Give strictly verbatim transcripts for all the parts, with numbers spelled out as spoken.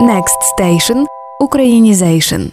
Next Station – Ukrainianization.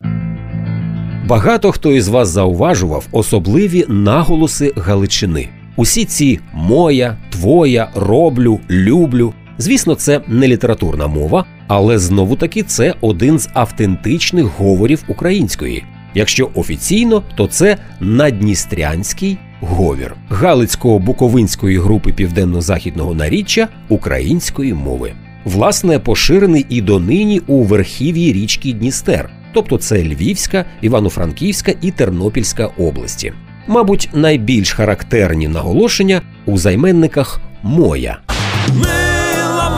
Багато хто із вас зауважував особливі наголоси Галичини. Усі ці «моя», «твоя», «роблю», «люблю». Звісно, це не літературна мова, але знову-таки це один з автентичних говорів української. Якщо офіційно, то це надністрянський говір Галицько-Буковинської групи Південно-Західного наріччя української мови. Власне, поширений і донині у верхів'ї річки Дністер, тобто це Львівська, Івано-Франківська і Тернопільська області. Мабуть, найбільш характерні наголошення у займенниках «моя». Мила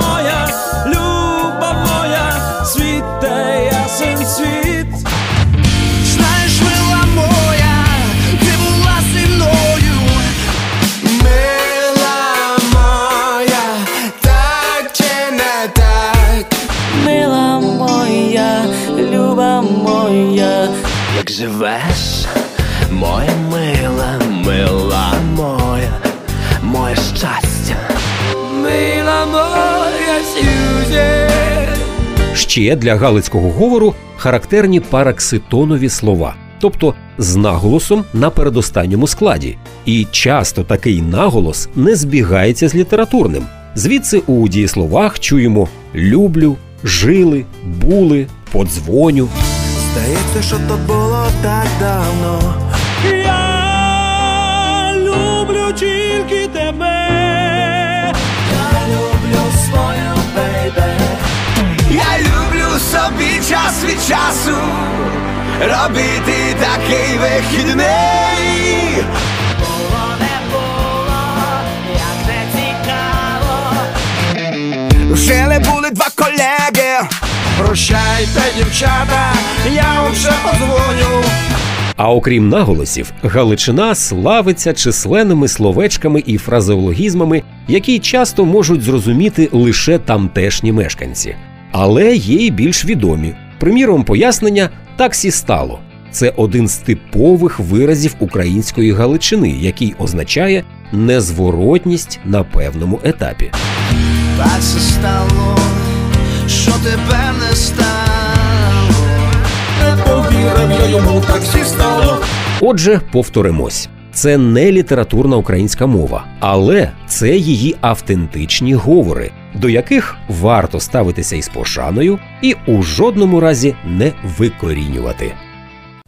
моя, люба моя, світе ясен світ. Знаєш, мила моя, ти була зі мною. Мила моя, так чи не так? Мила моя, люба моя, як живеш? Моя мила, мила моя, моє щастя. Мила моя, сльози. Ще для галицького говору характерні паракситонові слова, тобто з наголосом на передостанньому складі. І часто такий наголос не збігається з літературним. Звідси у дієсловах чуємо «люблю», «жили», «були», «подзвоню». Здається, що то було так давно. Я люблю тільки тебе. Я люблю свою бейбе. Я люблю собі час від часу робити такий вихідний. Було не було, як не цікаво. Жили були два колеги. Прощайте, дівчата, я вам ще подзвоню. А окрім наголосів, Галичина славиться численними словечками і фразеологізмами, які часто можуть зрозуміти лише тамтешні мешканці. Але є й більш відомі. Приміром, пояснення «так сі стало». Це один з типових виразів української Галичини, який означає незворотність на певному етапі. Так сі стало, що тебе не стало. Отже, повторимось. Це не літературна українська мова, але це її автентичні говори, до яких варто ставитися із пошаною і у жодному разі не викорінювати.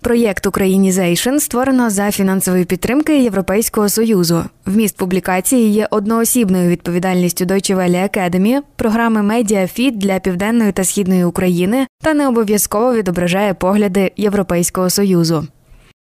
Проєкт «Українізейшн» створено за фінансової підтримки Європейського Союзу. Вміст публікації є одноосібною відповідальністю ді дабл ю Akademie, програми «Медіафіт» для Південної та Східної України та не обов'язково відображає погляди Європейського Союзу.